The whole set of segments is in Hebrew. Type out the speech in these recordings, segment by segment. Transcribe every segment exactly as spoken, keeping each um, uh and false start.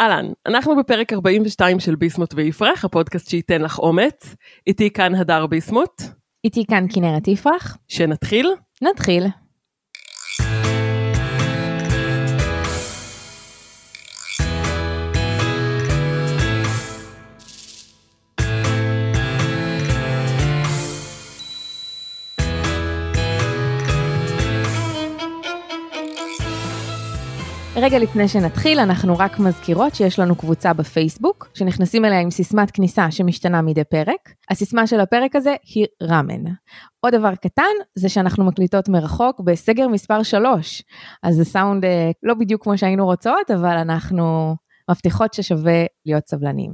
אהלן, אנחנו בפרק ארבעים ושתיים של ביסמוט ויפרח, הפודקאסט שייתן לך אומץ. איתי כאן הדר ביסמוט. איתי כאן כנרת יפרח. שנתחיל? נתחיל. רגע לפני שנתחיל, אנחנו רק מזכירות שיש לנו קבוצה בפייסבוק, שנכנסים אליה עם סיסמת כניסה שמשתנה מדי פרק. הסיסמה של הפרק הזה היא רמן. עוד דבר קטן, זה שאנחנו מקליטות מרחוק בסגר מספר שלוש, אז זה סאונד לא בדיוק כמו שהיינו רוצות, אבל אנחנו מבטיחות ששווה להיות סבלנים.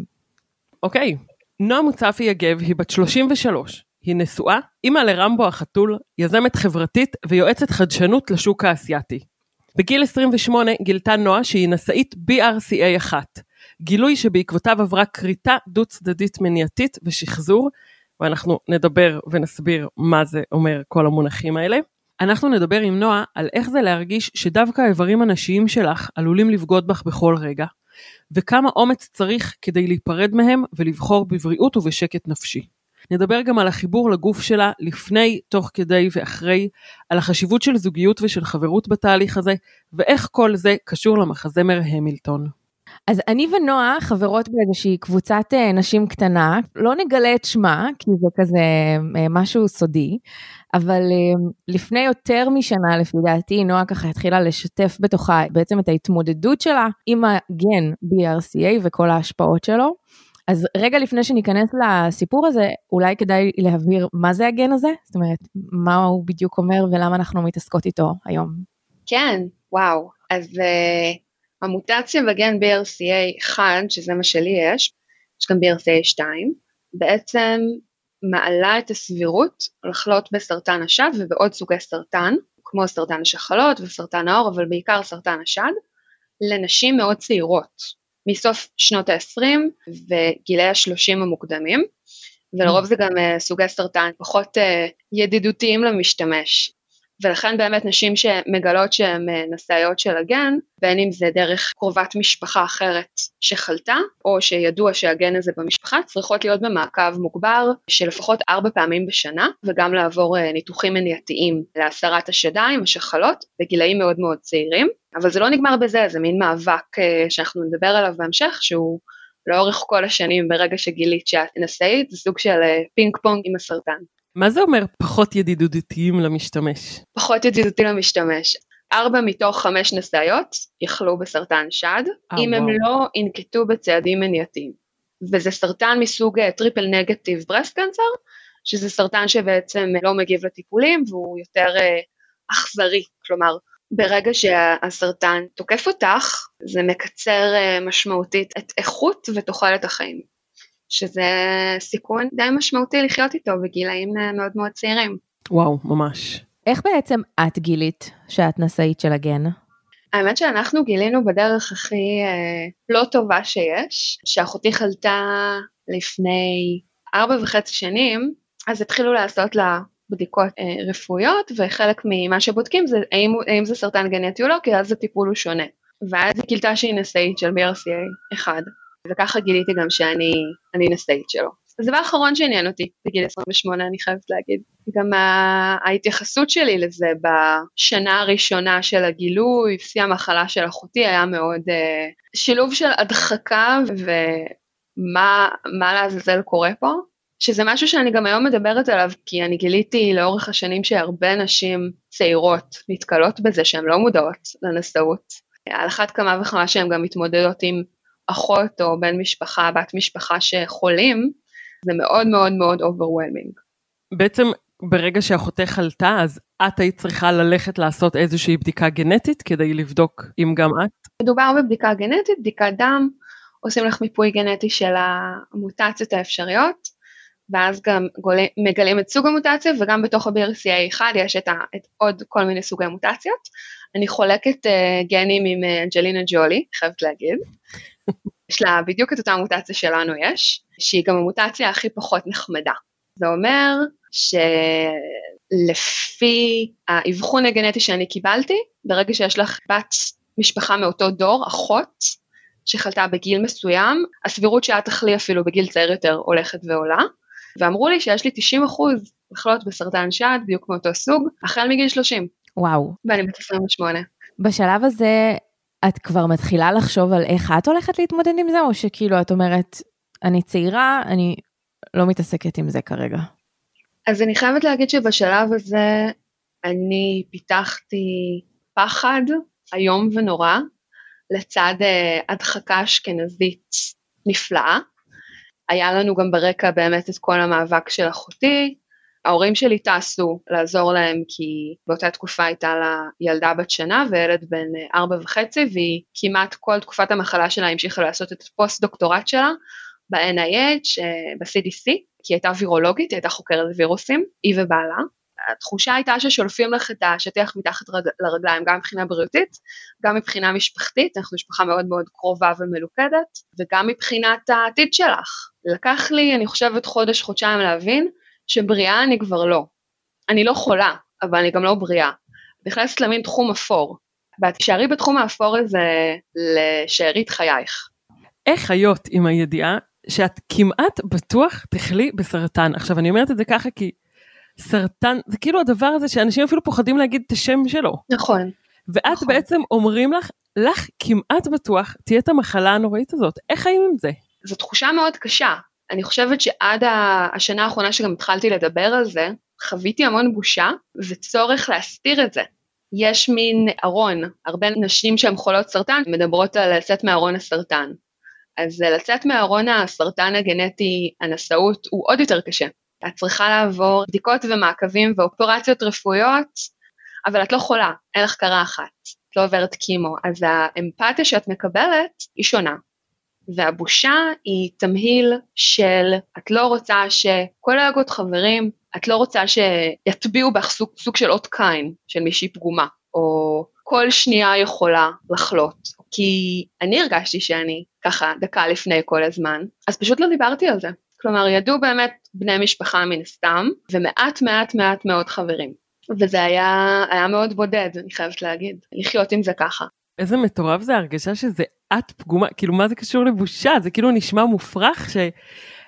אוקיי, נועה מוצפי-יגב היא בת שלושים ושלוש, היא נשואה, אמא לרמבו החתול, יזמת חברתית ויועצת חדשנות לשוק האסייתי. בגיל עשרים ושמונה גילתה נועה שהיא נשאית בי אר סי איי אחת, גילוי שבעקבותיו עברה קריטה דו-צדדית מניעתית ושחזור, ואנחנו נדבר ונסביר מה זה אומר כל המונחים האלה. אנחנו נדבר עם נועה על איך זה להרגיש שדווקא האיברים הנשיים שלך עלולים לבגוד בך בכל רגע, וכמה אומץ צריך כדי להיפרד מהם ולבחור בבריאות ובשקט נפשי. נדבר גם על החיבור לגוף שלה לפני, תוך כדי ואחרי, על החשיבות של זוגיות ושל חברות בתהליך הזה, ואיך כל זה קשור למחזמר המילטון. אז אני ונועה חברות באיזושהי קבוצת נשים קטנה, לא נגלה את שמה, כי זה כזה משהו סודי, אבל לפני יותר משנה, לפי דעתי, נועה ככה התחילה לשתף בתוכה בעצם את ההתמודדות שלה עם הגן בי אר סי איי וכל ההשפעות שלו. אז רגע לפני שניכנס לסיפור הזה, אולי כדאי להבהיר מה זה הגן הזה? זאת אומרת, מה הוא בדיוק אומר ולמה אנחנו מתעסקות איתו היום? כן, וואו. אז uh, המוטציה בגן בי אר סי איי אחת, שזה מה שלי יש, יש גם בי אר סי איי שתיים, בעצם מעלה את הסבירות לחלות בסרטן השד ובעוד סוגי סרטן, כמו סרטן השחלות וסרטן העור, אבל בעיקר סרטן השד, לנשים מאוד צעירות. מסוף שנות ה-עשרים וגילי ה-שלושים המוקדמים, ולרוב זה גם uh, סוגי סרטן פחות uh, ידידותיים למשתמש, ולכן באמת נשים שמגלות שהן uh, נשאיות של הגן, בין אם זה דרך קרובת משפחה אחרת שחלתה, או שידוע שהגן הזה במשפחה, צריכות להיות במעקב מוגבר של לפחות ארבע פעמים בשנה, וגם לעבור uh, ניתוחים מניעתיים להסרת השדיים, השחלות, בגילאים מאוד מאוד צעירים, אבל זה לא נגמר בזה, זה מין מאבק שאנחנו נדבר עליו בהמשך, שהוא לאורך כל השנים ברגע שגילית שאת נשאית, זה סוג של פינג פונג עם הסרטן. מה זה אומר פחות ידידותיים למשתמש? פחות ידידותיים למשתמש. ארבע מתוך חמש נשאיות יחלו בסרטן שד, אה, אם וואו. הם לא ינקטו בצעדים מניעתיים. וזה סרטן מסוג טריפל נגטיב ברסט קנסר, שזה סרטן שבעצם לא מגיב לטיפולים, והוא יותר אכזרי, כלומר, ברגע שהסרטן תוקף אותך, זה מקצר משמעותית את איכות ותוחלת החיים, שזה סיכון די משמעותי לחיות איתו בגילאים מאוד מאוד צעירים. וואו, ממש. איך בעצם את גילית שאת נשאית של הגן? האמת שאנחנו גילינו בדרך הכי אה, לא טובה שיש, שאחותי חלתה לפני ארבע וחצי שנים, אז התחילו לעשות לה בדיקות אה, רפואיות, וחלק ממה שבודקים זה האם, האם זה סרטן גנטי או לא, כי אז הטיפול הוא שונה. ואז היא גילתה שהיא נשאית של בי אר סי איי אחת, וככה גיליתי גם שאני אני נשאית שלו. אז דבר האחרון שעניין אותי בגיל עשרים ושמונה, אני חייבת להגיד, גם ההתייחסות שלי לזה בשנה הראשונה של הגילוי, בשיא המחלה של אחותי, היה מאוד אה, שילוב של הדחקה ומה מה לעזאזל קורה פה, שזה משהו שאני גם היום מדברת עליו, כי אני גיליתי לאורך השנים שהרבה נשים צעירות נתקלות בזה שהן לא מודעות לנשאות. על אחת כמה וכמה שהן גם מתמודדות עם אחות או בן משפחה, בת משפחה שחולים, זה מאוד מאוד מאוד אוברווילמינג. בעצם ברגע שאחותך עלתה, אז את היית צריכה ללכת לעשות איזושהי בדיקה גנטית כדי לבדוק אם גם את? מדובר בבדיקה גנטית, בדיקת דם, עושים לך מיפוי גנטי של המוטציות האפשריות, ואז גם מגלים את סוג המוטציה, וגם בתוך ה-בי אר סי איי אחת יש את, ה, את עוד כל מיני סוגי מוטציות. אני חולקת uh, גנים עם uh, אנג'לינה ג'ולי, חייבת להגיד. יש לה בדיוק את אותה המוטציה שלנו יש, שהיא גם המוטציה הכי פחות נחמדה. זה אומר שלפי האבחון הגנטי שאני קיבלתי, ברגע שיש לך בת משפחה מאותו דור, אחות, שחלתה בגיל מסוים, הסבירות שאת תחלי אפילו בגיל צעיר יותר הולכת ועולה, ואמרו לי שיש לי תשעים אחוז לחלות בסרטן שד, בדיוק מאותו סוג, החל מגיל שלושים. וואו. ואני בת עשרים ושמונה. בשלב הזה, את כבר מתחילה לחשוב על איך את הולכת להתמודד עם זה, או שכאילו את אומרת, אני צעירה, אני לא מתעסקת עם זה כרגע? אז אני חייבת להגיד שבשלב הזה, אני פיתחתי פחד, היום ונורא, לצד הדחקה אשכנזית נפלאה. היה לנו גם ברקע באמת את כל המאבק של אחותי, ההורים שלי טסו לעזור להם, כי באותה תקופה הייתה לה ילדה בת שנה, וילד בן ארבע וחצי, והיא כמעט כל תקופת המחלה שלה, המשיכה לעשות את הפוסט-דוקטורט שלה, ב-אן איי אייץ', ב-סי די סי, כי היא הייתה וירולוגית, היא הייתה חוקרת וירוסים, היא ובעלה. התחושה הייתה ששולפים לך את השטיח מתחת לרגליים, גם מבחינה בריאותית, גם מבחינה משפחתית, אנחנו משפחה מאוד מאוד קרובה ומלוכדת, וגם מבחינת העתיד שלך. לקח לי, אני חושבת, חודש, חודשיים להבין, שבריאה אני כבר לא. אני לא חולה, אבל אני גם לא בריאה. נכנסת למין תחום אפור. ותשארי בתחום האפור הזה לשארית חייך. איך חיות עם הידיעה שאת כמעט בטוח תחלי בסרטן? עכשיו, אני אומרת את זה ככה כי סרטן, זה כאילו הדבר הזה שאנשים אפילו פוחדים להגיד את השם שלו. נכון. ואת נכון. בעצם אומרים לך, לך כמעט בטוח תהיה את המחלה הנוראית הזאת. איך חיים עם זה? זו תחושה מאוד קשה. אני חושבת שעד השנה האחרונה שגם התחלתי לדבר על זה, חוויתי המון בושה וצורך להסתיר את זה. יש מין ארון, הרבה נשים שהן חולות סרטן מדברות על לצאת מהארון הסרטן. אז לצאת מהארון הסרטן הגנטי, הנשאות, הוא עוד יותר קשה. את צריכה לעבור בדיקות ומעקבים ואופרציות רפואיות, אבל את לא חולה, אין לך קרה אחת, את לא עוברת קימו, אז האמפתיה שאת מקבלת היא שונה. והבושה היא תמהיל של את לא רוצה שכל ההגות חברים, את לא רוצה שיטביעו בך סוג, סוג של עוד קין, של מישהי פגומה, או כל שנייה יכולה לחלות, כי אני הרגשתי שאני ככה דקה לפני כל הזמן, אז פשוט לא דיברתי על זה. כלומר, ידעו באמת בני משפחה מן סתם, ומעט מעט מעט מאוד חברים. וזה היה, היה מאוד בודד, אני חייבת להגיד, לחיות עם זה ככה. איזה מטורף זה הרגשה שזה את פגומה, כאילו מה זה קשור לבושה? זה כאילו נשמע מופרך,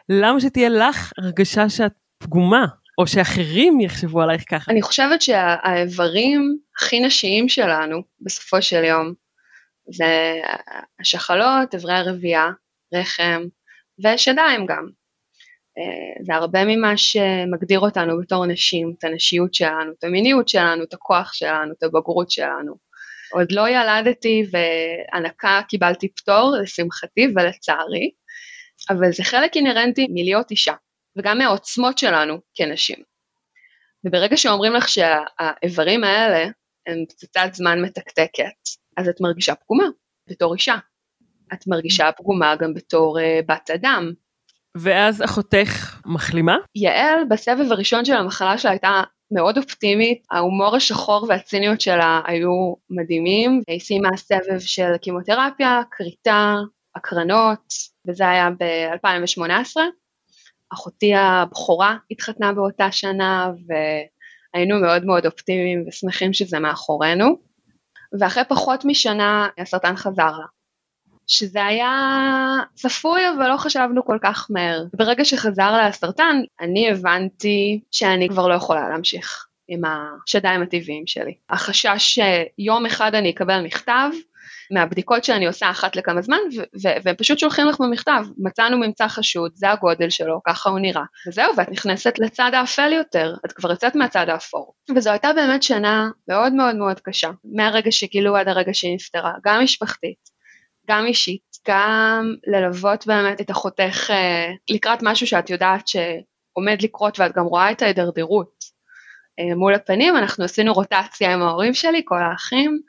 למה שתהיה לך הרגשה שאת פגומה, או שאחרים יחשבו עלייך ככה? אני חושבת שהאיברים הכי נשיים שלנו, בסופו של יום, זה השחלות, איברי הרבייה, רחם, ושדיים גם. זה הרבה ממה שמגדיר אותנו בתור נשים, את הנשיות שלנו, את המיניות שלנו, את הכוח שלנו, את הבגרות שלנו. עוד לא ילדתי והנקה קיבלתי פטור, לשמחתי ולצערי, אבל זה חלק אינרנטי מלהיות אישה, וגם מהעוצמות שלנו כנשים. וברגע שאומרים לך שהאיברים האלה הם פצצת זמן מתקתקת, אז את מרגישה פגומה בתור אישה. את מרגישה פגומה גם בתור uh, בת אדם. ואז אחותך מחלימה? יעל בסבב הראשון של המחלה שלה הייתה מאוד אופטימית, ההומור השחור והציניות שלה היו מדהימים, היא סיימה סבב של כימותרפיה, קריטה, הקרנות, וזה היה ב-אלפיים שמונה עשרה, אחותי הבכורה התחתנה באותה שנה, והיינו מאוד מאוד אופטימיים ושמחים שזה מאחורינו, ואחרי פחות משנה הסרטן חזר לה, שזה היה צפוי, אבל לא חשבנו כל כך מהר. ברגע שחזר לה הסרטן, אני הבנתי שאני כבר לא יכולה להמשיך עם השדיים הטבעיים שלי. החשש שיום אחד אני אקבל מכתב, מהבדיקות שאני עושה אחת לכמה זמן, והם פשוט שולחים לך במכתב, מצאנו ממצא חשוד, זה הגודל שלו, ככה הוא נראה. וזהו, ואת נכנסת לצד האפל יותר, את כבר יצאת מהצד האפור. וזו הייתה באמת שנה מאוד מאוד מאוד קשה, מהרגע שגילו עד הרגע שהיא נפטרה, גם משפחתית. גם אישית, גם ללוות באמת את אחותך לקראת משהו שאת יודעת שעומד לקרות, ואת גם רואה את ההידרדרות מול הפנים. אנחנו עשינו רוטציה עם ההורים שלי, כל האחים,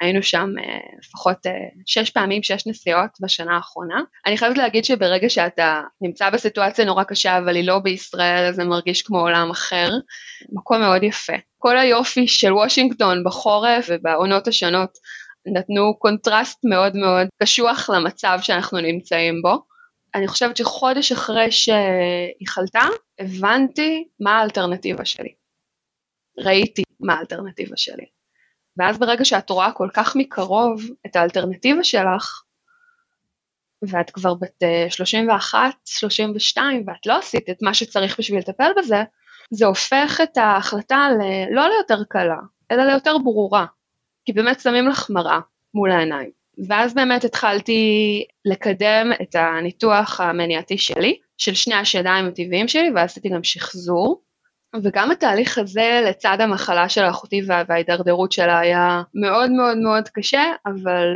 היינו שם לפחות שש פעמים, שש נסיעות בשנה האחרונה. אני חייבת להגיד שברגע שאתה נמצא בסיטואציה נורא קשה, אבל היא לא בישראל, אז זה מרגיש כמו עולם אחר, מקום מאוד יפה. כל היופי של וושינגטון בחורף ובעונות השונות, נתנו קונטרסט מאוד מאוד קשוח למצב שאנחנו נמצאים בו. אני חושבת שחודש אחרי שהיא חלתה, הבנתי מה האלטרנטיבה שלי. ראיתי מה האלטרנטיבה שלי. ואז ברגע שאת רואה כל כך מקרוב את האלטרנטיבה שלך, ואת כבר בת שלושים ואחת, שלושים ושתיים, ואת לא עשית את מה שצריך בשביל לטפל בזה, זה הופך את ההחלטה ל- לא ליותר קלה, אלא ליותר ברורה, כי באמת שמים לך מראה מול העיניים. ואז באמת התחלתי לקדם את הניתוח המניעתי שלי, של שני השדיים הטבעיים שלי, ועשיתי גם שחזור, וגם התהליך הזה לצד המחלה של האחותי וההידרדרות שלה היה מאוד מאוד מאוד קשה, אבל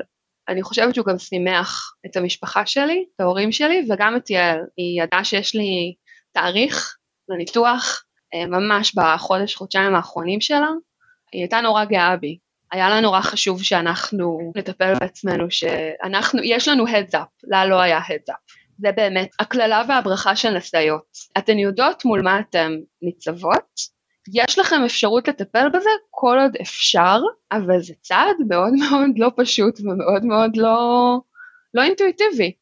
אני חושבת שהוא גם שימח את המשפחה שלי, את ההורים שלי, וגם את יעל. היא ידעה שיש לי תאריך לניתוח, ממש בחודש, חודשיים האחרונים שלה, היא הייתה נורא גאה בי. היה לה נורא חשוב שאנחנו נטפל בעצמנו, שאנחנו, יש לנו heads-up, לה לא היה heads-up. זה באמת הכללה והברכה של נשאיות. אתן יודעות מול מה אתן ניצבות, יש לכם אפשרות לטפל בזה כל עוד אפשר, אבל זה צעד מאוד מאוד לא פשוט ומאוד מאוד לא, לא אינטואיטיבי.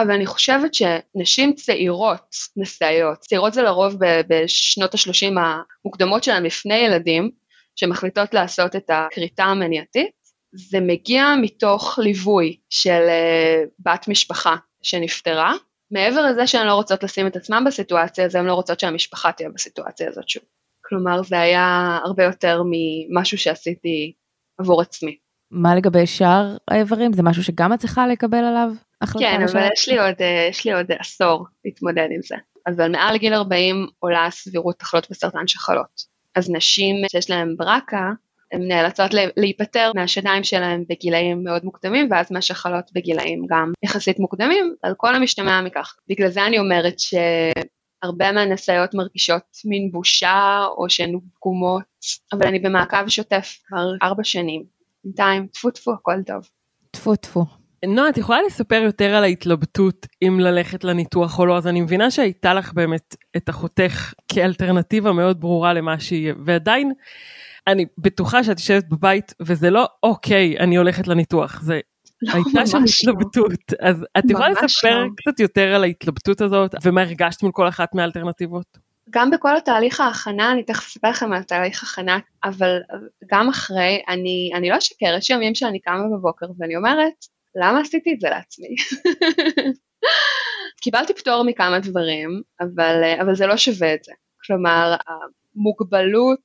אבל אני חושבת שנשים צעירות נשאיות, צעירות זה לרוב בשנות ה-שלושים המוקדמות שלהם לפני ילדים, שמחליטות לעשות את הקריטה המניעתית, זה מגיע מתוך ליווי של בת משפחה שנפטרה, מעבר לזה שהן לא רוצות לשים את עצמם בסיטואציה, אז הן לא רוצות שהמשפחה תהיה בסיטואציה הזאת שוב. כלומר, זה היה הרבה יותר ממשהו שעשיתי עבור עצמי. מה לגבי שאר האיברים? זה משהו שגם את צריכה לקבל עליו? כן, אבל יש לי עוד, יש לי עוד עשור להתמודד עם זה. אבל מעל גיל ארבעים עולה סבירות תחלות בסרטן שחלות. אז נשים שיש להן ברקה, הן נאלצות להיפטר מהשדיים שלהן בגילאים מאוד מוקדמים, ואז מהשחלות בגילאים גם יחסית מוקדמים, על כל המשתמע מכך. בגלל זה אני אומרת שהרבה מהנשאיות מרגישות מין בושה, או שהן פגומות, אבל אני במעקב שוטף כבר ארבע שנים. בינתיים, טפו טפו, הכל טוב. טפו טפו. נועה, את יכולה לספר יותר על ההתלבטות אם ללכת לניתוח או לא, אז אני מבינה שהייתה לך באמת את אחותך כאלטרנטיבה מאוד ברורה למה שיהיה, ועדיין אני בטוחה שאת יושבת בבית וזה לא אוקיי, אני הולכת לניתוח, זה לא, הייתה שם התלבטות, לא. אז את יכולה לספר לא. קצת יותר על ההתלבטות הזאת ומה הרגשת מול כל אחת מהאלטרנטיבות? גם בכל התהליך ההכנה, אני תכף אספר לכם על תהליך הכנה, אבל גם אחרי, אני, אני לא שקר, יש ימים שאני קמה בבוקר ואני אומרת, למה עשיתי את זה לעצמי? קיבלתי פטור מכמה דברים, אבל, אבל זה לא שווה את זה. כלומר, המוגבלות,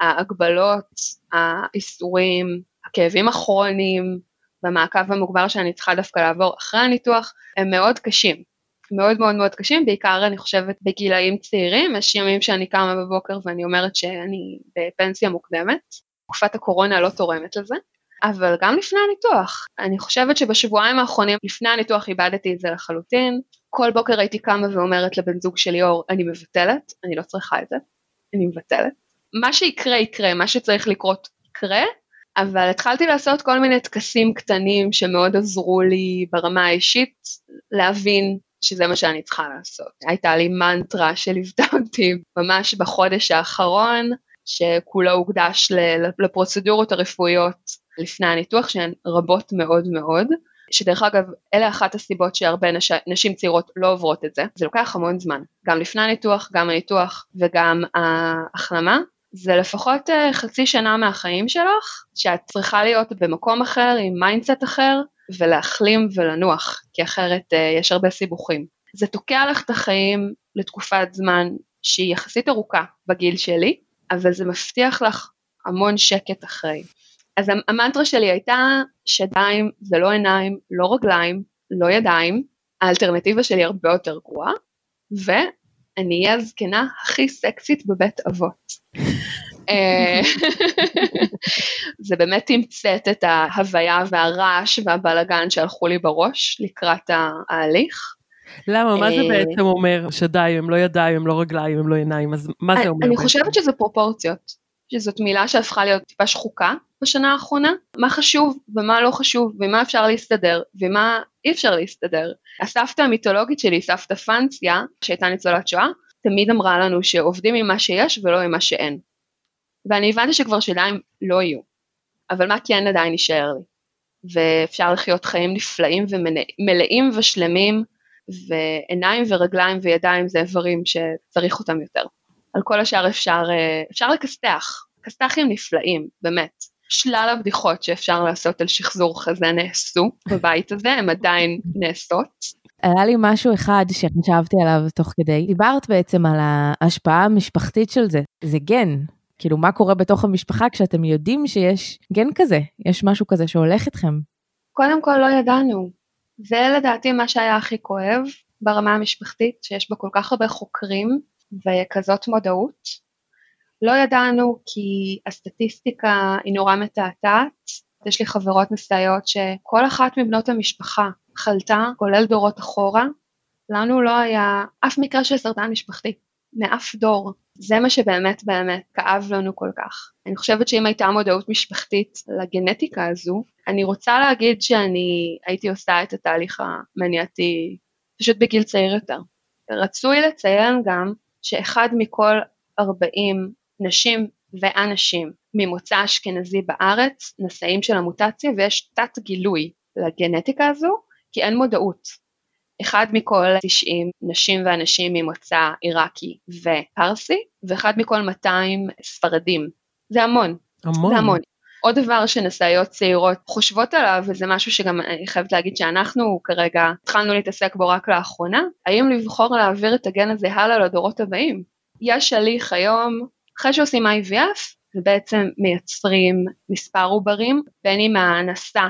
ההגבלות, האיסורים, הכאבים הכרוניים, במעקב המוגבר שאני צריכה דווקא לעבור אחרי הניתוח, הם מאוד קשים. מאוד מאוד מאוד קשים, בעיקר אני חושבת בגילאים צעירים, יש ימים שאני קמה בבוקר ואני אומרת שאני בפנסיה מוקדמת, תקופת הקורונה לא תורמת לזה, אבל גם לפני הניתוח, אני חושבת שבשבועיים האחרונים, לפני הניתוח איבדתי את זה לחלוטין, כל בוקר הייתי קמה ואומרת לבן זוג שלי אור, אני מבטלת, אני לא צריכה את זה, אני מבטלת. מה שיקרה יקרה, מה שצריך לקרות יקרה, אבל התחלתי לעשות כל מיני תקסים קטנים, שמאוד עזרו לי ברמה האישית, להבין שזה מה שאני צריכה לעשות. הייתה לי מנטרה שליוותה אותי, ממש בחודש האחרון, שכולו הוקדש לפרוצדורות הרפואיות, לפני הניתוח שהן רבות מאוד מאוד, שדרך אגב אלה אחת הסיבות שהרבה נש... נשים צעירות לא עוברות את זה, זה לוקח המון זמן, גם לפני הניתוח, גם הניתוח וגם ההחלמה, זה לפחות חצי שנה מהחיים שלך, שאת צריכה להיות במקום אחר, עם מיינדסט אחר, ולהחלים ולנוח, כי אחרת יש הרבה סיבוכים. זה תוקע לך את החיים לתקופת זמן שהיא יחסית ארוכה בגיל שלי, אבל זה מבטיח לך המון שקט אחרי. אז המנטרה שלי הייתה שדיים זה לא עיניים, לא רגליים, לא ידיים, האלטרנטיבה שלי הרבה יותר גרועה, ואני אהיה הזקנה הכי סקסית בבית אבות. זה באמת תמצאת את ההוויה והרעש והבלגן שהלכו לי בראש לקראת ההליך. למה? מה זה בעצם אומר שדיים, הם לא ידיים, הם לא רגליים, הם לא עיניים, אז מה זה אומר? אני חושבת שזה פרופורציות. שזאת מילה שהפכה להיות טיפה שחוקה בשנה האחרונה, מה חשוב ומה לא חשוב, ומה אפשר להסתדר, ומה אי אפשר להסתדר. הסבתא המיתולוגית שלי, סבתא פנציה, שהייתה ניצולת שואה, תמיד אמרה לנו שעובדים עם מה שיש ולא עם מה שאין. ואני הבנתי שכבר שדיים לא יהיו, אבל מה כן עדיין יישאר לי. ואפשר לחיות חיים נפלאים ומלאים ושלמים, ועיניים ורגליים וידיים זה איברים שצריך אותם יותר. על כל השאר אפשר, אפשר לקסתח, קסתחים נפלאים, באמת, שלל הבדיחות שאפשר לעשות על שחזור חזה נעשו בבית הזה, הן עדיין נעשות. היה לי משהו אחד שחשבתי עליו תוך כדי, דיברת בעצם על ההשפעה המשפחתית של זה, זה גן, כאילו מה קורה בתוך המשפחה כשאתם יודעים שיש גן כזה, יש משהו כזה שהולך אתכם? קודם כל לא ידענו, זה לדעתי מה שהיה הכי כואב ברמה המשפחתית, שיש בה כל כך הרבה חוקרים וכזאת מודעות, לא ידענו כי הסטטיסטיקה היא נורא מתעתעת, יש לי חברות מסתעיות שכל אחת מבנות המשפחה חלתה, כולל דורות אחורה, לנו לא היה אף מקרה של סרטן משפחתי, מאף דור, זה מה שבאמת באמת כאב לנו כל כך. אני חושבת שאם הייתה מודעות משפחתית לגנטיקה הזו, אני רוצה להגיד שאני הייתי עושה את התהליך המניעתי פשוט בגיל צעיר יותר. רצוי לציין גם שאחד מכל ארבעים נשים ואנשים ממוצא אשכנזי בארץ נשאים של המוטציה, ויש תת גילוי לגנטיקה הזו, כי אין מודעות. אחד מכל תשעים נשים ואנשים ממוצא עיראקי ופרסי, ואחד מכל מאתיים ספרדים. זה המון. המון. זה המון. עוד דבר שנשאיות צעירות חושבות עליו, וזה משהו שגם אני חייבת להגיד שאנחנו כרגע התחלנו להתעסק בו רק לאחרונה, האם לבחור להעביר את הגן הזה הלאה לדורות הבאים? יש הליך היום, אחרי שעושים איי וי אף, ובעצם מייצרים מספר עוברים, בין אם ההנסה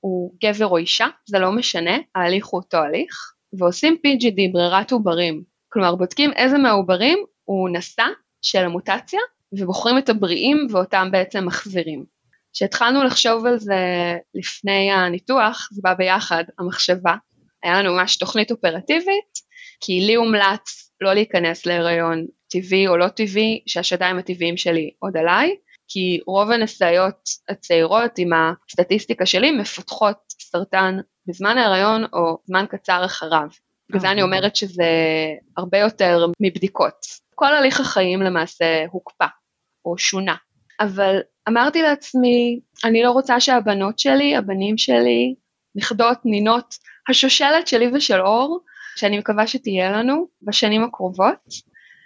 הוא גבר או אישה, זה לא משנה, ההליך הוא אותו הליך, ועושים פי ג'י די, ברירת עוברים, כלומר בודקים איזה מהעוברים הוא נשא של המוטציה, ובוחרים את הבריאים ואותם בעצם מחזירים. כשהתחלנו לחשוב על זה לפני הניתוח, זה בא ביחד, המחשבה, היה לנו ממש תוכנית אופרטיבית, כי לי הומלץ לא להיכנס להיריון טבעי או לא טבעי, שהשדיים הטבעיים שלי עוד עליי, כי רוב הנשאיות הצעירות עם הסטטיסטיקה שלי מפתחות סרטן בזמן ההיריון או זמן קצר אחריו. בגלל זה אני אומרת שזה הרבה יותר מבדיקות. כל הליך החיים למעשה הוקפא או שונה. אבל אמרתי לעצמי, אני לא רוצה שהבנות שלי, הבנים שלי, נכדות, נינות, השושלת שלי ושל אור, שאני מקווה שתהיה לנו בשנים הקרובות,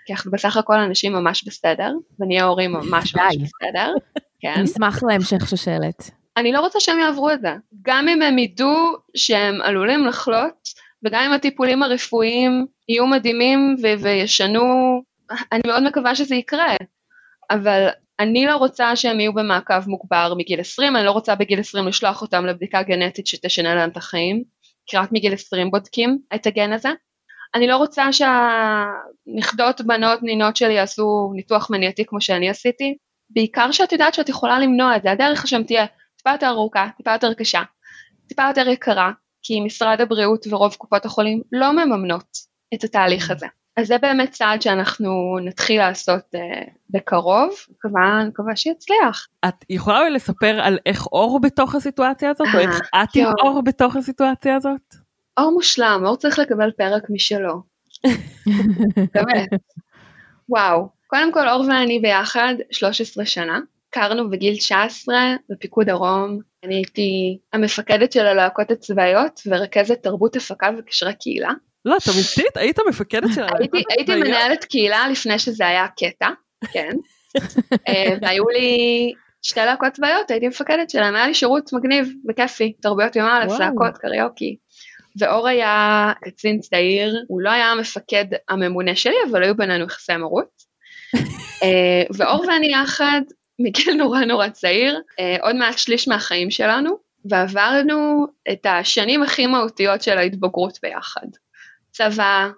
כי אנחנו בסך הכל אנשים ממש בסדר, ונהיה הורים ממש ממש בסדר. כן. נשמח להם שחשושלת. אני לא רוצה שהם יעברו את זה. גם אם הם ידעו שהם עלולים לחלות, וגם אם הטיפולים הרפואיים יהיו מדהימים ו- וישנו, אני מאוד מקווה שזה יקרה. אבל אני לא רוצה שהם יהיו במעקב מוגבר מגיל עשרים, אני לא רוצה בגיל עשרים לשלוח אותם לבדיקה גנטית שתשנה להם את החיים, כי רק מגיל עשרים בודקים את הגן הזה. אני לא רוצה שהנכדות, בנות, נינות שלי יעשו ניתוח מניעתי כמו שאני עשיתי, בעיקר שאת יודעת שאת יכולה למנוע את זה, הדרך שם תהיה טיפה יותר ארוכה, טיפה יותר קשה, טיפה יותר יקרה, כי משרד הבריאות ורוב קופות החולים לא מממנות את התהליך הזה. אז זה באמת צעד שאנחנו נתחיל לעשות uh, בקרוב, אני מקווה שיצליח. את יכולה לספר על איך אור בתוך הסיטואציה הזאת, או איך את עם אור בתוך הסיטואציה הזאת? אור מושלם, אור צריך לקבל פרק משלו. באמת. וואו, קודם כל אור ואני ביחד שלוש עשרה שנה, הכרנו בגיל תשע עשרה בפיקוד דרום, אני הייתי המפקדת של הלהקות הצבאיות, ורכזת תרבות הפקה וקשרי קהילה. לא, את אמיתית? היית המפקדת של הלהקות הצבאיות? הייתי מנהלת קהילה לפני שזה היה קטע, כן. והיו לי שתי להקות צבאיות, הייתי מפקדת שלהם, היה לי שירות מגניב וכיפי, תרבויות יום א', להקות, קריוקי. ואור היה קצין צעיר, הוא לא היה המפקד הממונה שלי, אבל היו בינינו יחסי מרות, ואור ואני יחד, מגיל נורא נורא צעיר, עוד מעט שליש מהחיים שלנו, ועברנו את השנים הכי מהותיות של ההתבגרות ביחד, צבא,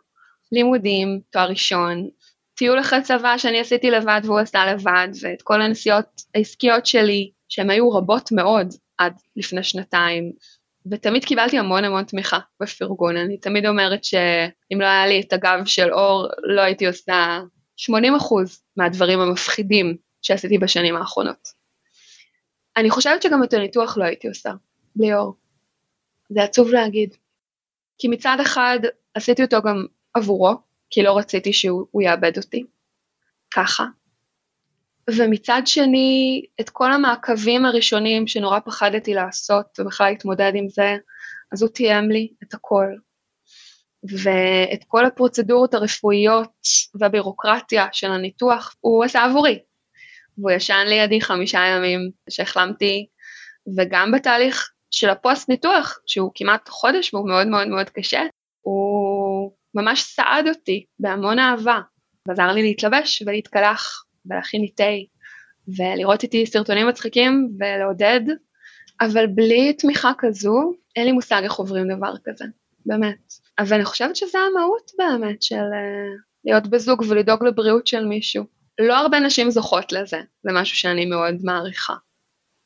לימודים, תואר ראשון, טיול אחרי צבא שאני עשיתי לבד והוא עשה לבד, ואת כל הנסיעות העסקיות שלי, שהן היו רבות מאוד עד לפני שנתיים, ותמיד קיבלתי המון המון תמיכה בפרגון, אני תמיד אומרת שאם לא היה לי את הגב של אור, לא הייתי עושה שמונים אחוז מהדברים המפחידים שעשיתי בשנים האחרונות. אני חושבת שגם את הניתוח לא הייתי עושה, בלי אור. זה עצוב להגיד. כי מצד אחד עשיתי אותו גם עבורו, כי לא רציתי שהוא יאבד אותי. ככה. ומצד שני, את כל המעקבים הראשונים שנורא פחדתי לעשות, ובכלל להתמודד עם זה, אז הוא תיאם לי את הכל. ואת כל הפרוצדורות הרפואיות והבירוקרטיה של הניתוח, הוא עשה עבורי. והוא ישן לידי חמישה ימים שהחלמתי, וגם בתהליך של הפוסט ניתוח, שהוא כמעט חודש והוא מאוד מאוד מאוד קשה, הוא ממש סעד אותי בהמון אהבה, ועזר לי להתלבש ולהתקלח ולהכין איתי, ולראות איתי סרטונים מצחיקים ולעודד, אבל בלי תמיכה כזו, אין לי מושג איך עוברים דבר כזה, באמת. אבל אני חושבת שזה המהות באמת של uh, להיות בזוג ולדאוג לבריאות של מישהו. לא הרבה נשים זוכות לזה, זה משהו שאני מאוד מעריכה,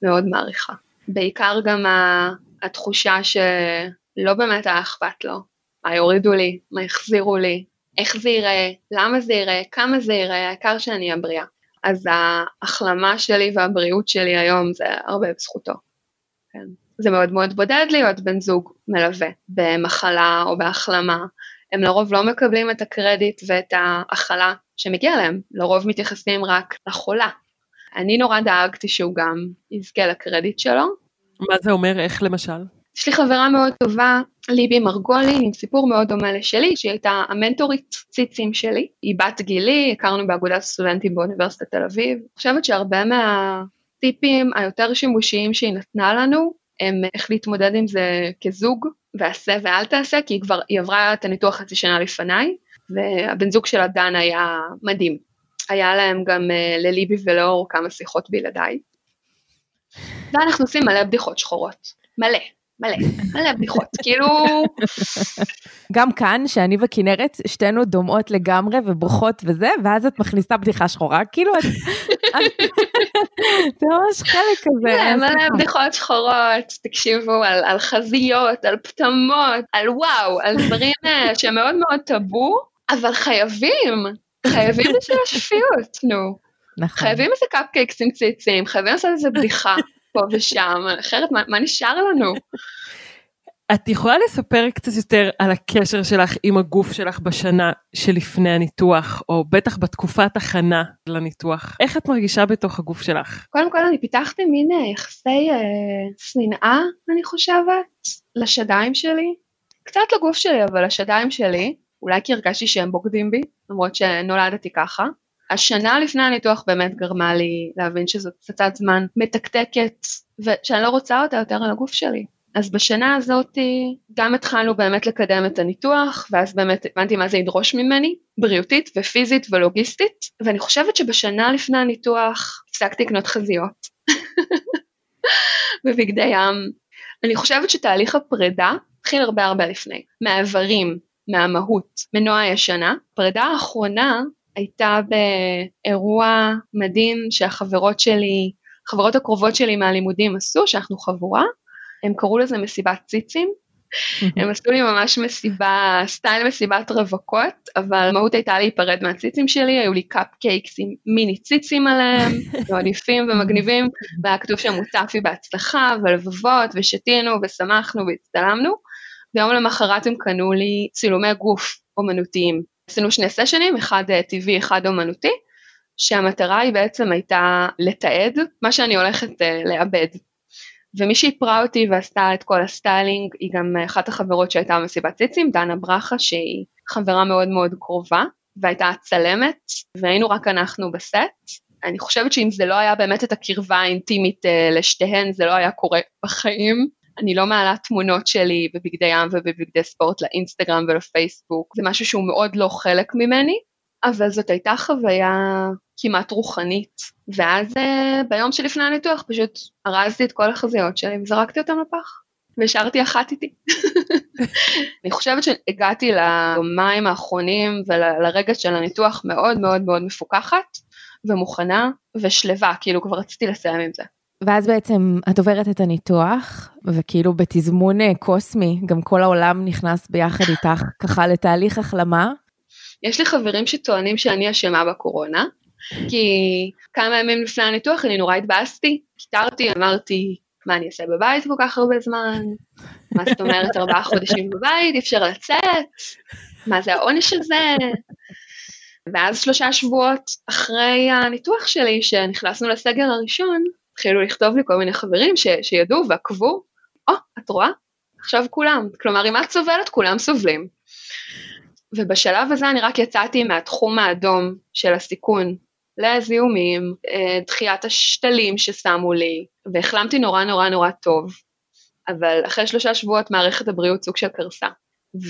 מאוד מעריכה. בעיקר גם ה- התחושה שלא באמת היה אכפת לו, מה יורידו לי, מה יחזירו לי, איך זה ייראה, למה זה ייראה, כמה זה ייראה, העיקר שאני הבריאה. אז ההחלמה שלי והבריאות שלי היום זה הרבה בזכותו. כן. זה מאוד מאוד בודד להיות בן זוג מלווה במחלה או בהחלמה. הם לרוב לא מקבלים את הקרדיט ואת ההחלה שמגיע להם. לרוב מתייחסים רק לחולה. אני נורא דאגתי שהוא גם יזכה לקרדיט שלו. מה זה אומר? איך למשל? יש לי חברה מאוד טובה, ליבי מרגולין, עם סיפור מאוד דומה לשלי, שהיא הייתה המנטורית ציצים שלי. היא בת גילי, הכרנו באגודת סטודנטים באוניברסיטת תל אביב. אני חושבת שהרבה מהטיפים היותר שימושיים שהיא נתנה לנו, הם איך להתמודד עם זה כזוג, ועשה ואל תעשה, כי היא כבר היא עברה את הניתוח חצי שנה לפניי, והבן זוג שלה דן היה מדהים. היה להם גם לליבי ולאור כמה שיחות בלעדיי. ואנחנו עושים מלא בדיחות שחורות, מלא. מלא, מלא בדיחות, כאילו... גם כאן, שאני וכנרת, שתינו דומעות לגמרי וברכות וזה, ואז את מכניסה בדיחה שחורה, כאילו את... זה ממש חלק כזה. מלא בדיחות שחורות, תקשיבו על חזיות, על פטמות, על וואו, על דברים שמאוד מאוד טבו, אבל חייבים, חייבים בשביל השפיות, נו. חייבים איזה קאפקייקסים ציצים, חייבים לעשות איזה בדיחה. פה ושם, אחרת מה, מה נשאר לנו? את יכולה לספר קצת יותר על הקשר שלך עם הגוף שלך בשנה שלפני הניתוח, או בטח בתקופת הכנה לניתוח. איך את מרגישה בתוך הגוף שלך? קודם כל אני פיתחתי מין יחסי שנאה, אני חושבת, לשדיים שלי. קצת לגוף שלי, אבל לשדיים שלי, אולי כי הרגשתי שהם בוגדים בי, למרות שנולדתי ככה. השנה לפני הניתוח באמת גרמה לי להבין שזאת פצצת זמן מתקתקת, ושאני לא רוצה אותה יותר על הגוף שלי. אז בשנה הזאת גם התחלנו באמת לקדם את הניתוח, ואז באמת הבנתי מה זה ידרוש ממני, בריאותית ופיזית ולוגיסטית, ואני חושבת שבשנה לפני הניתוח הפסקתי לקנות חזיות, בבגדי ים. אני חושבת שתהליך הפרידה התחיל הרבה הרבה לפני, מהאיברים, מהמהות, מנוע הישנה. הפרידה האחרונה, הייתה באירוע מדהים שהחברות שלי, חברות הקרובות שלי מהלימודים עשו, שאנחנו חבורה, הם קראו לזה מסיבת ציצים, הם עשו לי ממש מסיבה, סטייל מסיבת רווקות, אבל מהות הייתה להיפרד מהציצים שלי, היו לי קאפקייקס עם מיני ציצים עליהם, מאוד יפים ומגניבים, והיה כתוב שם מוצפי בהצלחה, ולבבות, ושתינו, ושמחנו, והצטלמנו, ויום למחרת הם קנו לי צילומי גוף אומנותיים, עשינו שני סשנים, אחד טבעי, אחד אומנותי, שהמטרה היא בעצם הייתה לתעד מה שאני הולכת לאבד. ומי שהפרה אותי ועשתה את כל הסטיילינג, היא גם אחת החברות שהייתה במסיבת ציצים, דנה ברכה, שהיא חברה מאוד מאוד קרובה, והייתה צלמת, והיינו רק אנחנו בסט. אני חושבת שאם זה לא היה באמת את הקרבה האינטימית לשתיהן, זה לא היה קורה בחיים. אני לא מעלה תמונות שלי בבגדי ים ובבגדי ספורט לאינסטגרם ולפייסבוק, זה משהו שהוא מאוד לא חלק ממני, אבל זאת הייתה חוויה כמעט רוחנית, ואז ביום שלפני הניתוח פשוט הרזתי את כל החזיות שלי וזרקתי אותם לפח, והשארתי אחת איתי. אני חושבת שהגעתי ליומיים האחרונים ולרגע של הניתוח מאוד מאוד מאוד מפוקחת ומוכנה ושלווה, כאילו כבר רציתי לסיים עם זה. ואז בעצם את עוברת את הניתוח, וכאילו בתזמון קוסמי, גם כל העולם נכנס ביחד איתך, ככה לתהליך החלמה. יש לי חברים שטוענים שאני אשמה בקורונה, כי כמה ימים לפני הניתוח אני נורא התבאסתי, כיתרתי, אמרתי, מה אני אעשה בבית כל כך הרבה זמן? מה זאת אומרת, ארבעה חודשים בבית, אי אפשר לצאת? מה זה העונש הזה? ואז שלושה שבועות אחרי הניתוח שלי, שנכנסנו לסגר הראשון, התחילו לכתוב לי כל מיני חברים ש, שידעו ועקבו, או, oh, את רואה? עכשיו כולם, כלומר אם את סובלת, כולם סובלים. ובשלב הזה אני רק יצאתי מהתחום האדום של הסיכון לזיהומים, דחיית השתלים ששמו לי, והחלמתי נורא נורא נורא טוב, אבל אחרי שלושה שבועות מערכת הבריאות סוג של קרסה,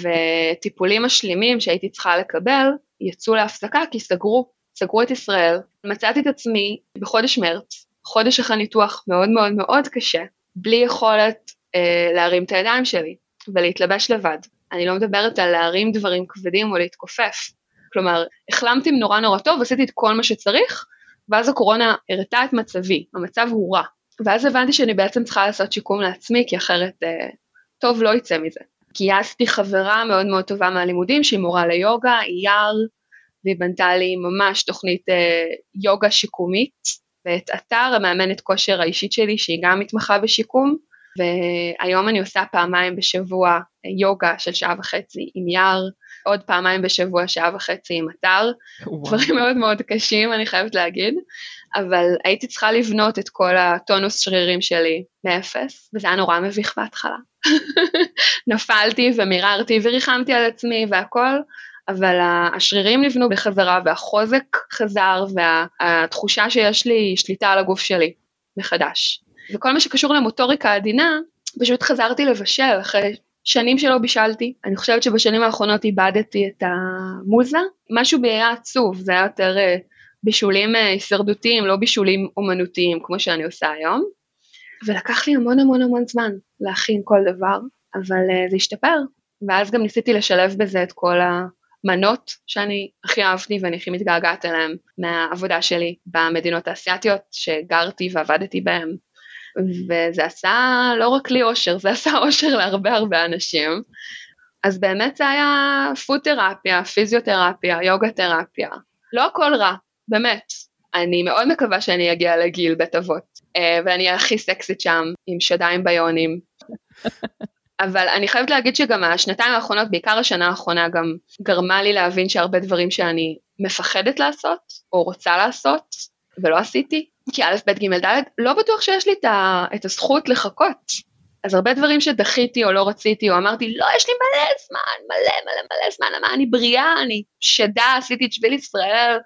וטיפולים משלימים שהייתי צריכה לקבל, יצאו להפסקה כי סגרו, סגרו את ישראל, מצאתי את עצמי בחודש מרץ, חודש אחרי ניתוח מאוד מאוד מאוד קשה, בלי יכולת אה, להרים את הידיים שלי, ולהתלבש לבד, אני לא מדברת על להרים דברים כבדים או להתכופף, כלומר, החלמתי נורא נורא טוב, עשיתי את כל מה שצריך, ואז הקורונה הרתה את מצבי, המצב הוא רע, ואז הבנתי שאני בעצם צריכה לעשות שיקום לעצמי, כי אחרת אה, טוב לא יצא מזה. גייסתי חברה מאוד מאוד טובה מהלימודים, שהיא מורה ליוגה, היא יער, והיא בנתה לי ממש תוכנית אה, יוגה שיקומית, ואת אתר המאמנת כושר האישית שלי, שהיא גם מתמחה בשיקום, והיום אני עושה פעמיים בשבוע יוגה של שעה וחצי עם יער, עוד פעמיים בשבוע שעה וחצי עם אתר, וואו. דברים מאוד מאוד קשים אני חייבת להגיד, אבל הייתי צריכה לבנות את כל הטונוס שרירים שלי מאפס, וזה היה נורא מביך בהתחלה. נפלתי ומיררתי וריחמתי על עצמי והכל, אבל השרירים נבנו בחזרה והחוזק חזר, והתחושה שיש לי היא שליטה על הגוף שלי מחדש. וכל מה שקשור למוטוריקה עדינה, פשוט חזרתי לבשל, אחרי שנים שלא בישלתי, אני חושבת שבשנים האחרונות איבדתי את המוזה, משהו היה עצוב, זה היה יותר בישולים הישרדותיים, לא בישולים אומנותיים, כמו שאני עושה היום, ולקח לי המון המון המון זמן להכין כל דבר, אבל זה השתפר, ואז גם ניסיתי לשלב בזה את כל המנות, שאני הכי אהבתי ואני הכי מתגעגעת אליהן, מהעבודה שלי במדינות האסיאטיות, שגרתי ועבדתי בהן, וזה עשה לא רק לי אושר, זה עשה אושר להרבה הרבה אנשים, אז באמת זה היה פוטרפיה, פיזיותרפיה, יוגה-תרפיה, לא הכל רע, באמת, אני מאוד מקווה שאני אגיע לגיל בית אבות, ואני אהיה הכי סקסית שם, עם שדיים ביונים, אבל אני חייבת להגיד שגם השנתיים האחרונות, בעיקר השנה האחרונה, גם גרמה לי להבין שהרבה דברים שאני מפחדת לעשות, או רוצה לעשות, ולא עשיתי, כי א' ב' ג' ד' לא בטוח שיש לי את הזכות לחכות, אז הרבה דברים שדחיתי או לא רציתי, או אמרתי, לא, יש לי מלא זמן, מלא מלא מלא זמן, למה אני בריאה, אני שדה, עשיתי את שביל ישראל,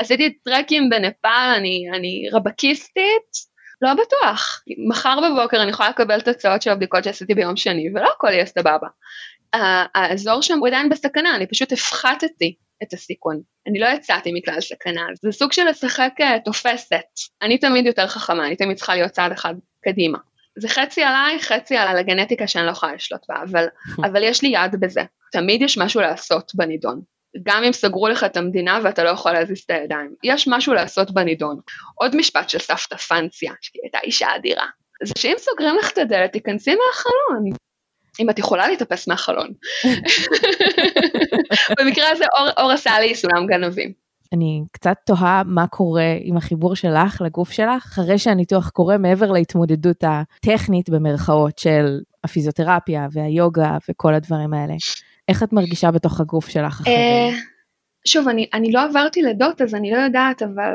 עשיתי את טרקים בנפל, אני, אני רבקיסטית, לא בטוח, מחר בבוקר אני יכולה לקבל תוצאות של הבדיקות שעשיתי ביום שני, ולא הכל יהיה סבבה, האזור שם הוא עדיין בסכנה, אני פשוט הפחתתי את הסיכון, אני לא יצאתי מכלל סכנה, זה סוג של לשחק תופסת, אני תמיד יותר חכמה, אני תמיד צריכה להיות צעד אחד קדימה, זה חצי עליי, חצי על הגנטיקה שאני לא יכולה לשלוט בה, אבל, אבל יש לי יד בזה, תמיד יש משהו לעשות בנידון, גם אם סגרו לך את המדינה ואתה לא יכול להזיז את הידיים, יש משהו לעשות בנידון, עוד משפט של סבתא פנציה, שהיא הייתה אישה אדירה, זה שאם סוגרים לך את הדלת, תיכנסי מהחלון, אם את יכולה להתאפס מהחלון. במקרה הזה אור, אור עשה לי סולם גנבים. אני קצת תוהה מה קורה עם החיבור שלך לגוף שלך, אחרי שהניתוח קורה מעבר להתמודדות הטכנית במרכאות של הפיזיותרפיה והיוגה וכל הדברים האלה. איך את מרגישה בתוך הגוף שלך אחרי? שוב, אני, אני לא עברתי לידות, אז אני לא יודעת, אבל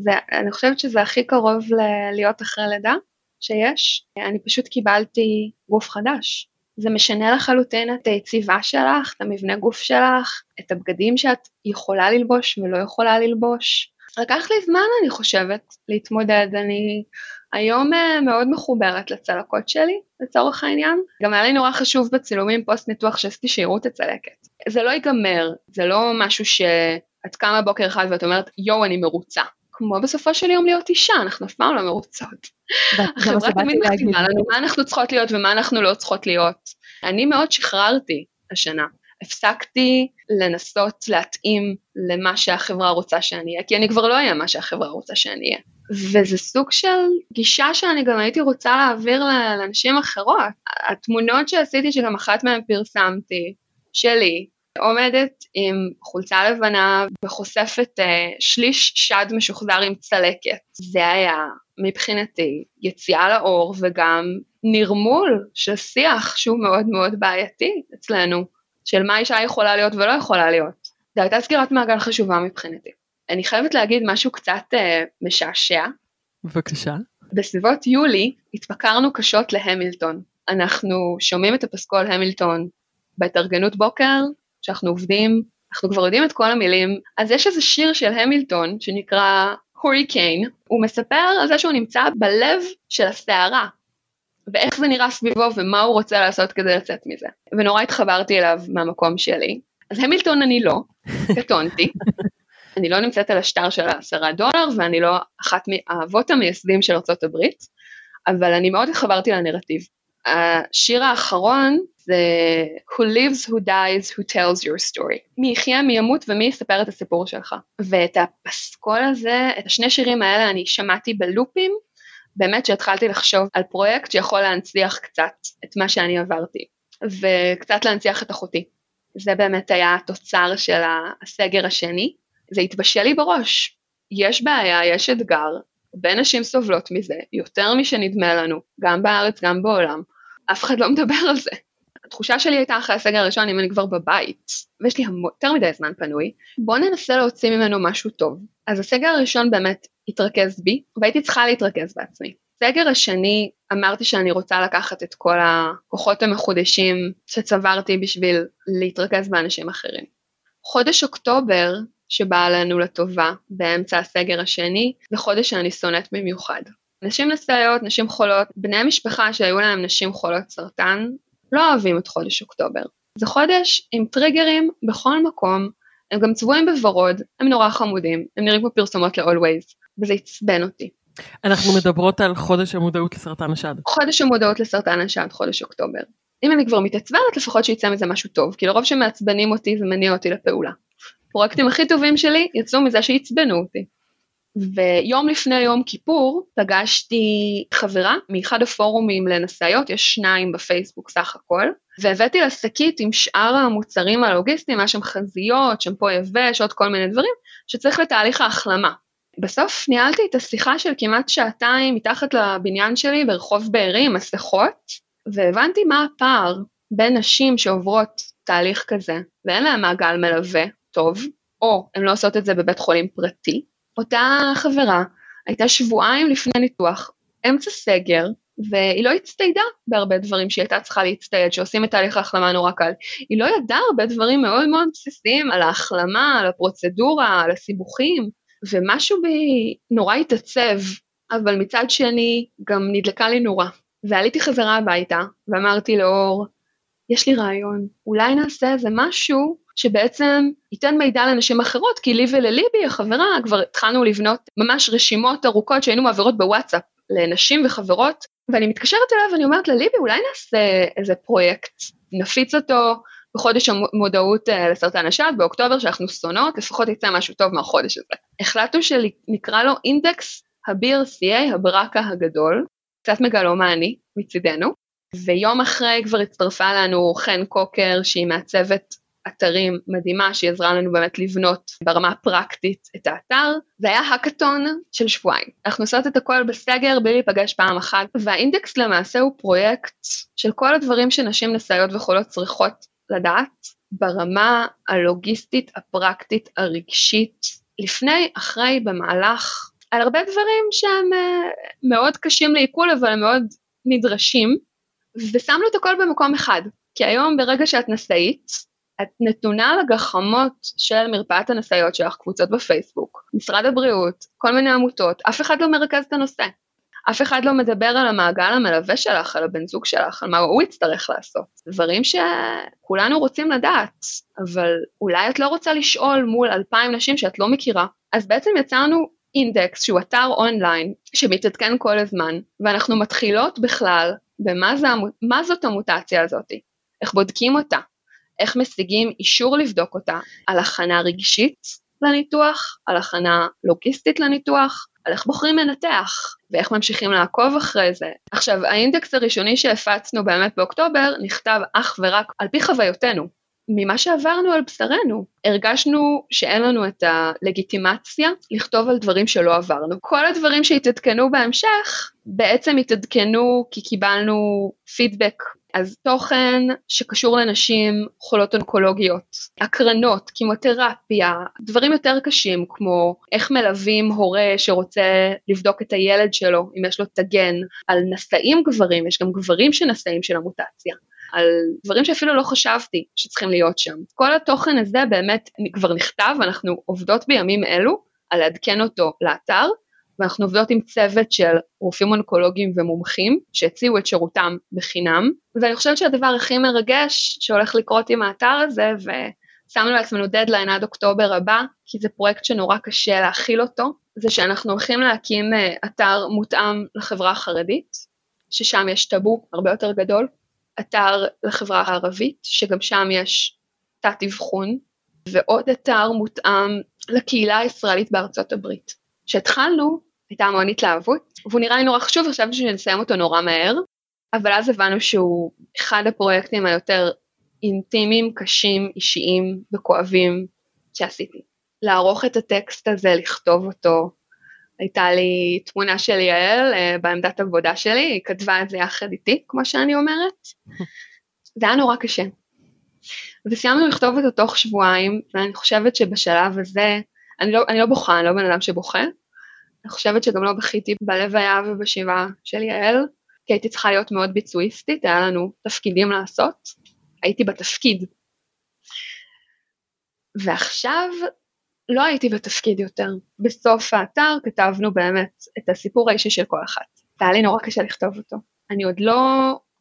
זה, אני חושבת שזה הכי קרוב ל- להיות אחרי לידה שיש. אני פשוט קיבלתי גוף חדש. זה משנה לחלוטין את היציבה שלך, את המבנה גוף שלך, את הבגדים שאת יכולה ללבוש ולא יכולה ללבוש. לקח לי זמן, אני חושבת, להתמודד. אני היום מאוד מחוברת לצלקות שלי, לצורך העניין. גם היה לי נורא חשוב בצילומים פוסט ניתוח שעשיתי שיראו את הצלקת. זה לא ייגמר, זה לא משהו שאת קמה בוקר אחד ואת אומרת, יואו, אני מרוצה. כמו בסופו של יום להיות אישה, אנחנו אף פעם לא מרוצות. החברה תמיד מכתיבה לנו מה אנחנו צריכות להיות ומה אנחנו לא צריכות להיות. אני מאוד שחררתי השנה. הפסקתי לנסות להתאים למה שהחברה רוצה שאני אהיה, כי אני כבר לא אהיה מה שהחברה רוצה שאני אהיה. וזה סוג של גישה שאני גם הייתי רוצה להעביר לאנשים אחרות. התמונות שעשיתי, שגם אחת מהן פרסמתי, שלי, עומדת עם חולצה לבנה וחושפת אה, שליש שד משוחזר עם צלקת. זה היה מבחינתי יציאה לאור וגם נרמול של שיח שהוא מאוד מאוד בעייתי אצלנו, של מה אישה יכולה להיות ולא יכולה להיות. זו הייתה סגירת מעגל חשובה מבחינתי. אני חייבת להגיד משהו קצת אה, משעשע. בבקשה. בסביבות יולי התבקרנו קשות להמילטון. אנחנו שומעים את הפסקול המילטון בהתארגנות בוקר, שאנחנו עובדים אנחנו כבר יודעים את כל המילים, אז יש איזה שיר של המילטון שנקרא הוריקיין, הוא מספר על זה שהוא נמצא בלב של הסערה, ואיך זה נראה סביבו ומה הוא רוצה לעשות כדי לצאת מזה. ונורא התחברתי אליו מהמקום שלי. אז המילטון אני לא, קטונתי, אני לא נמצאת על השטר של עשרה דולר, ואני לא אחת מהאבות המייסדים של ארצות הברית, אבל אני מאוד התחברתי לנרטיב. השיר האחרון זה Who lives, who dies, who tells your story. מי יחיה, מי ימות ומי יספר את הסיפור שלך. ואת הפסקול הזה, את השני שירים האלה אני שמעתי בלופים, באמת שהתחלתי לחשוב על פרויקט שיכול להנציח קצת את מה שאני עברתי, וקצת להנציח את אחותי. זה באמת היה התוצר של הסגר השני, זה התבשל לי בראש. יש בעיה, יש אתגר, בין נשים סובלות מזה, יותר משנדמה לנו, גם בארץ, גם בעולם. אף אחד לא מדבר על זה. התחושה שלי הייתה אחרי הסגר הראשון, אם אני כבר בבית, ויש לי יותר מדי זמן פנוי, בואו ננסה להוציא ממנו משהו טוב. אז הסגר הראשון באמת התרכז בי, והייתי צריכה להתרכז בעצמי. הסגר השני, אמרתי שאני רוצה לקחת את כל הכוחות המחודשים שצברתי בשביל להתרכז באנשים אחרים. חודש אוקטובר, שבא עלינו לטובה באמצע הסגר השני, זה חודש שאני שונאת במיוחד. נשים נשאיות, נשים חולות, בני המשפחה שהיו להם נשים חולות סרטן, לא אוהבים את חודש אוקטובר. זה חודש עם טריגרים בכל מקום, הם גם צבועים בוורוד, הם נורא חמודים, הם נראים כמו פרסומות ל-Always, וזה עצבן אותי. אנחנו מדברות על חודש המודעות לסרטן השד. חודש המודעות לסרטן השד, חודש אוקטובר. אם אני כבר מתעצבנת, לפחות שיצא מזה משהו טוב, כי לרוב שמעצבנים אותי, זה מניע אותי לפעולה. הפרויקטים הכי טובים שלי יצאו מזה שהצבנו אותי. ויום לפני יום כיפור, פגשתי חברה מאחד הפורומים לנשאיות, יש שניים בפייסבוק סך הכל, והבאתי לה שקית עם שאר המוצרים הלוגיסטיים, היה שם חזיות, שמפו יבש, עוד כל מיני דברים, שצריך לתהליך ההחלמה. בסוף ניהלתי את השיחה של כמעט שעתיים מתחת לבניין שלי, ברחוב בארי עם מסכות, והבנתי מה הפער בין נשים שעוברות תהליך כזה, ואין להם מעגל מלווה טוב, או הן לא עושות את זה בבית חולים פרטי. אותה חברה הייתה שבועיים לפני ניתוח, אמצע סגר, והיא לא הצטיידה בהרבה דברים שהיא הייתה צריכה להצטייד, שעושים את תהליך ההחלמה נורא קל. היא לא ידעה הרבה דברים מאוד מאוד בסיסיים, על ההחלמה, על הפרוצדורה, על הסיבוכים, ומשהו בי נורא התעצב, אבל מצד שני גם נדלקה לי נורא. ועליתי חזרה הביתה, ואמרתי לאור, יש לי רעיון, אולי נעשה איזה משהו, שבעצם ייתן מידע לאנשים אחרות, כי לי ולליבי, החברה, כבר התחלנו לבנות ממש רשימות ארוכות, שהיינו מעבירות בוואטסאפ לנשים וחברות, ואני מתקשרת אליו ואני אומרת לליבי, אולי נעשה איזה פרויקט, נפיץ אותו בחודש המודעות לסרטן השד, באוקטובר שאנחנו סונות, לפחות יצא משהו טוב מהחודש הזה. החלטנו שנקרא לו אינדקס ה-בי אר סי איי, הברקה הגדול, קצת מגלומני מצידנו, ויום אחרי כבר הצטרפה לנו חן קוקר, שהיא מעצבת אתרים מדהימה שעזרה לנו באמת לבנות ברמה הפרקטית את האתר. זה היה הקטון של שבועיים. אנחנו עושות את הכל בסגר בלי להיפגש פעם אחת, והאינדקס למעשה הוא פרויקט של כל הדברים שנשים נשאיות וחולות צריכות לדעת, ברמה הלוגיסטית, הפרקטית, הרגשית, לפני, אחרי, במהלך, על הרבה דברים שהם מאוד קשים לעיכול, אבל הם מאוד נדרשים, ושמנו את הכל במקום אחד, כי היום ברגע שאת נשאית, את נתונה לגחמות של מרפאת הנשאיות שלך, קבוצות בפייסבוק, משרד הבריאות, כל מיני עמותות, אף אחד לא מרכז את הנושא, אף אחד לא מדבר על המעגל המלווה שלך, על הבן זוג שלך, על מה הוא יצטרך לעשות, דברים שכולנו רוצים לדעת, אבל אולי את לא רוצה לשאול מול אלפיים נשים שאת לא מכירה, אז בעצם יצרנו אינדקס, שהוא אתר אונליין, שמתעדכן כל הזמן, ואנחנו מתחילות בכלל, במה זה, מה זאת המוטציה הזאת, איך בודקים אותה, איך משיגים אישור לבדוק אותה, על הכנה רגישית לניתוח, על הכנה לוגיסטית לניתוח, על איך בוחרים מנתח, ואיך ממשיכים לעקוב אחרי זה. עכשיו, האינדקס הראשוני שהפצנו באמת באוקטובר, נכתב אך ורק על פי חוויותנו, ממה שעברנו על בשרנו. הרגשנו שאין לנו את הלגיטימציה לכתוב על דברים שלא עברנו. כל הדברים שהתעדכנו בהמשך, בעצם התעדכנו כי קיבלנו פידבק, אז תוכן שקשור לנשים חולות אונקולוגיות, הקרנות, כימותרפיה, דברים יותר קשים כמו איך מלווים הורה שרוצה לבדוק את הילד שלו, אם יש לו תגן, על נשאים גברים, יש גם גברים שנשאים של המוטציה, על דברים שאפילו לא חשבתי שצריכים להיות שם. כל התוכן הזה באמת כבר נכתב, אנחנו עובדות בימים אלו על לעדכן אותו לאתר, ואנחנו עובדות עם צוות של רופאים אונקולוגיים ומומחים, שהציעו את שירותם בחינם, ואני חושבת שהדבר הכי מרגש שהולך לקרות עם האתר הזה, ושמנו לעצמנו דדליין עד אוקטובר הבא, כי זה פרויקט שנורא קשה להכיל אותו, זה שאנחנו הולכים להקים אתר מותאם לחברה החרדית, ששם יש טאבו הרבה יותר גדול, אתר לחברה הערבית, שגם שם יש תת אבחון, ועוד אתר מותאם לקהילה הישראלית בארצות הברית. כשהתחלנו, הייתה המון התלהבות, והוא נראה לי נורא חשוב, חשבתי שנסיים אותו נורא מהר, אבל אז הבנו שהוא אחד הפרויקטים היותר אינטימיים, קשים, אישיים וכואבים שעשיתי. לערוך את הטקסט הזה, לכתוב אותו, הייתה לי תמונה של יעל בעמדת עבודה שלי, היא כתבה את זה יחד איתי, כמו שאני אומרת. זה היה נורא קשה. וסיימנו לכתוב אותו תוך שבועיים, ואני חושבת שבשלב הזה, אני לא, אני לא בוכה, אני לא בן אדם שבוכה, אני חושבת שגם לא בכיתי בלוויה ובשבעה של יעל, כי הייתי צריכה להיות מאוד ביצועיסטית, היה לנו תפקידים לעשות, הייתי בתפקיד. ועכשיו לא הייתי בתפקיד יותר. בסוף האתר כתבנו באמת את הסיפור האישי של כל אחת. היה לי נורא קשה לכתוב אותו. אני עוד לא,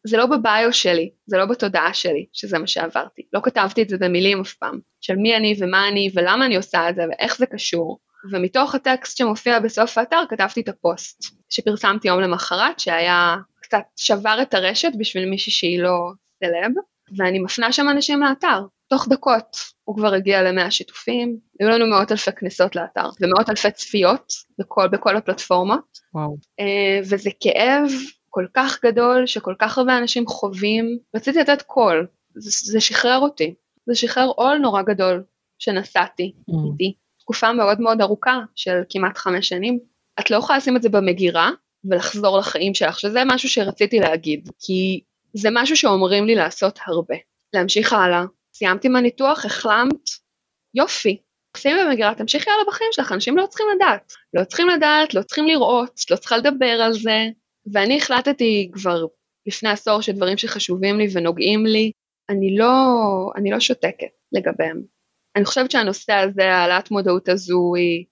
זה לא בביו שלי, זה לא בתודעה שלי, שזה מה שעברתי. לא כתבתי את זה במילים אף פעם, של מי אני ומה אני ולמה אני עושה את זה ואיך זה קשור. ומתוך הטקסט שמופיע בסוף האתר כתבתי את הפוסט, שפרסמתי יום למחרת, שהיה קצת שבר את הרשת בשביל מישהי שהיא לא סלב, ואני מפנה שם אנשים לאתר. תוך דקות הוא כבר הגיע למאה שיתופים, היו לנו מאות אלפי כניסות לאתר, ומאות אלפי צפיות בכל, בכל הפלטפורמות, וואו. וזה כאב כל כך גדול, שכל כך הרבה אנשים חווים, רציתי לתת קול, זה, זה שחרר אותי, זה שחרר עול נורא גדול שנסעתי mm. איתי, תקופה מאוד מאוד ארוכה של כמעט חמש שנים, את לא יכולה לשים את זה במגירה, ולחזור לחיים שלך, שזה משהו שרציתי להגיד, כי זה משהו שאומרים לי לעשות הרבה, להמשיך הלאה, סיימתי מהניתוח, החלמת, יופי, שימי במגירה, תמשיכי הלאה בחיים שלך, אנשים לא צריכים לדעת, לא צריכים לדעת, לא צריכים לראות, לא צריכה לדבר על זה, ואני החלטתי כבר לפני עשור שדברים שחשובים לי ונוגעים לי, אני לא, אני לא שותקת לגביהם. אני חושבת שהנושא הזה, העלאת מודעות הזו, היא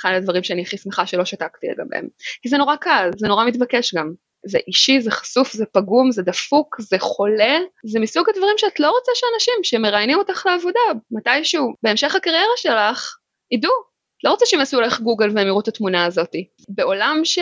אחד הדברים שאני הכי שמחה שלא שותקתי לגביהם, כי זה נורא קל, זה נורא מתבקש גם. זה אישי, זה חשוף, זה פגום, זה דפוק, זה חולה, זה מסוג הדברים שאת לא רוצה שאנשים שמראיינים אותך לעבודה, מתישהו, בהמשך הקריירה שלך, ידעו, לא רוצה שהם יעשו לך גוגל והם יראו את התמונה הזאת, בעולם ש...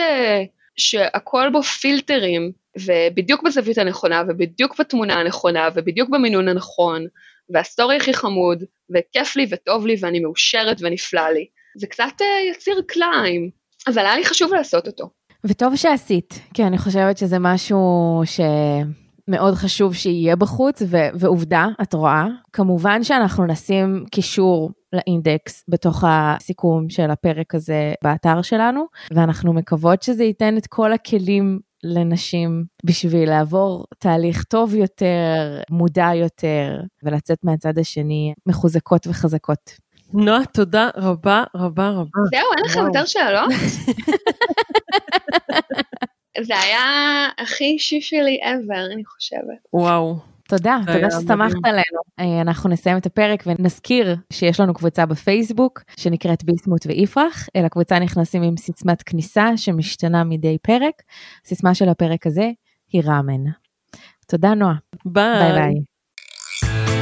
שהכל בו פילטרים, ובדיוק בזווית הנכונה, ובדיוק בתמונה הנכונה, ובדיוק במינון הנכון, והסטורי הכי חמוד, וכיף לי וטוב לי, ואני מאושרת ונפלא לי, זה קצת יציר קליים, אבל היה לי חשוב לעשות אותו. וטוב שעשית, כי אני חושבת שזה משהו שמאוד חשוב שיהיה בחוץ, ועובדה, את רואה, כמובן שאנחנו נשים קישור לאינדקס בתוך הסיכום של הפרק הזה באתר שלנו, ואנחנו מקוות שזה ייתן את כל הכלים לנשים בשביל לעבור תהליך טוב יותר, מודע יותר, ולצאת מהצד השני מחוזקות וחזקות. נועה, תודה רבה, רבה, רבה. זהו, אין לך יותר שאלות? זה היה הכי אישי שלי ever, אני חושבת. וואו. תודה, תודה ששמחת עלינו. אנחנו נסיים את הפרק ונזכיר שיש לנו קבוצה בפייסבוק, שנקראת ביסמוט ויפרח, אל הקבוצה נכנסים עם סיסמת כניסה שמשתנה מדי פרק. הסיסמה של הפרק הזה היא ראמן. תודה נועה. ביי. ביי ביי.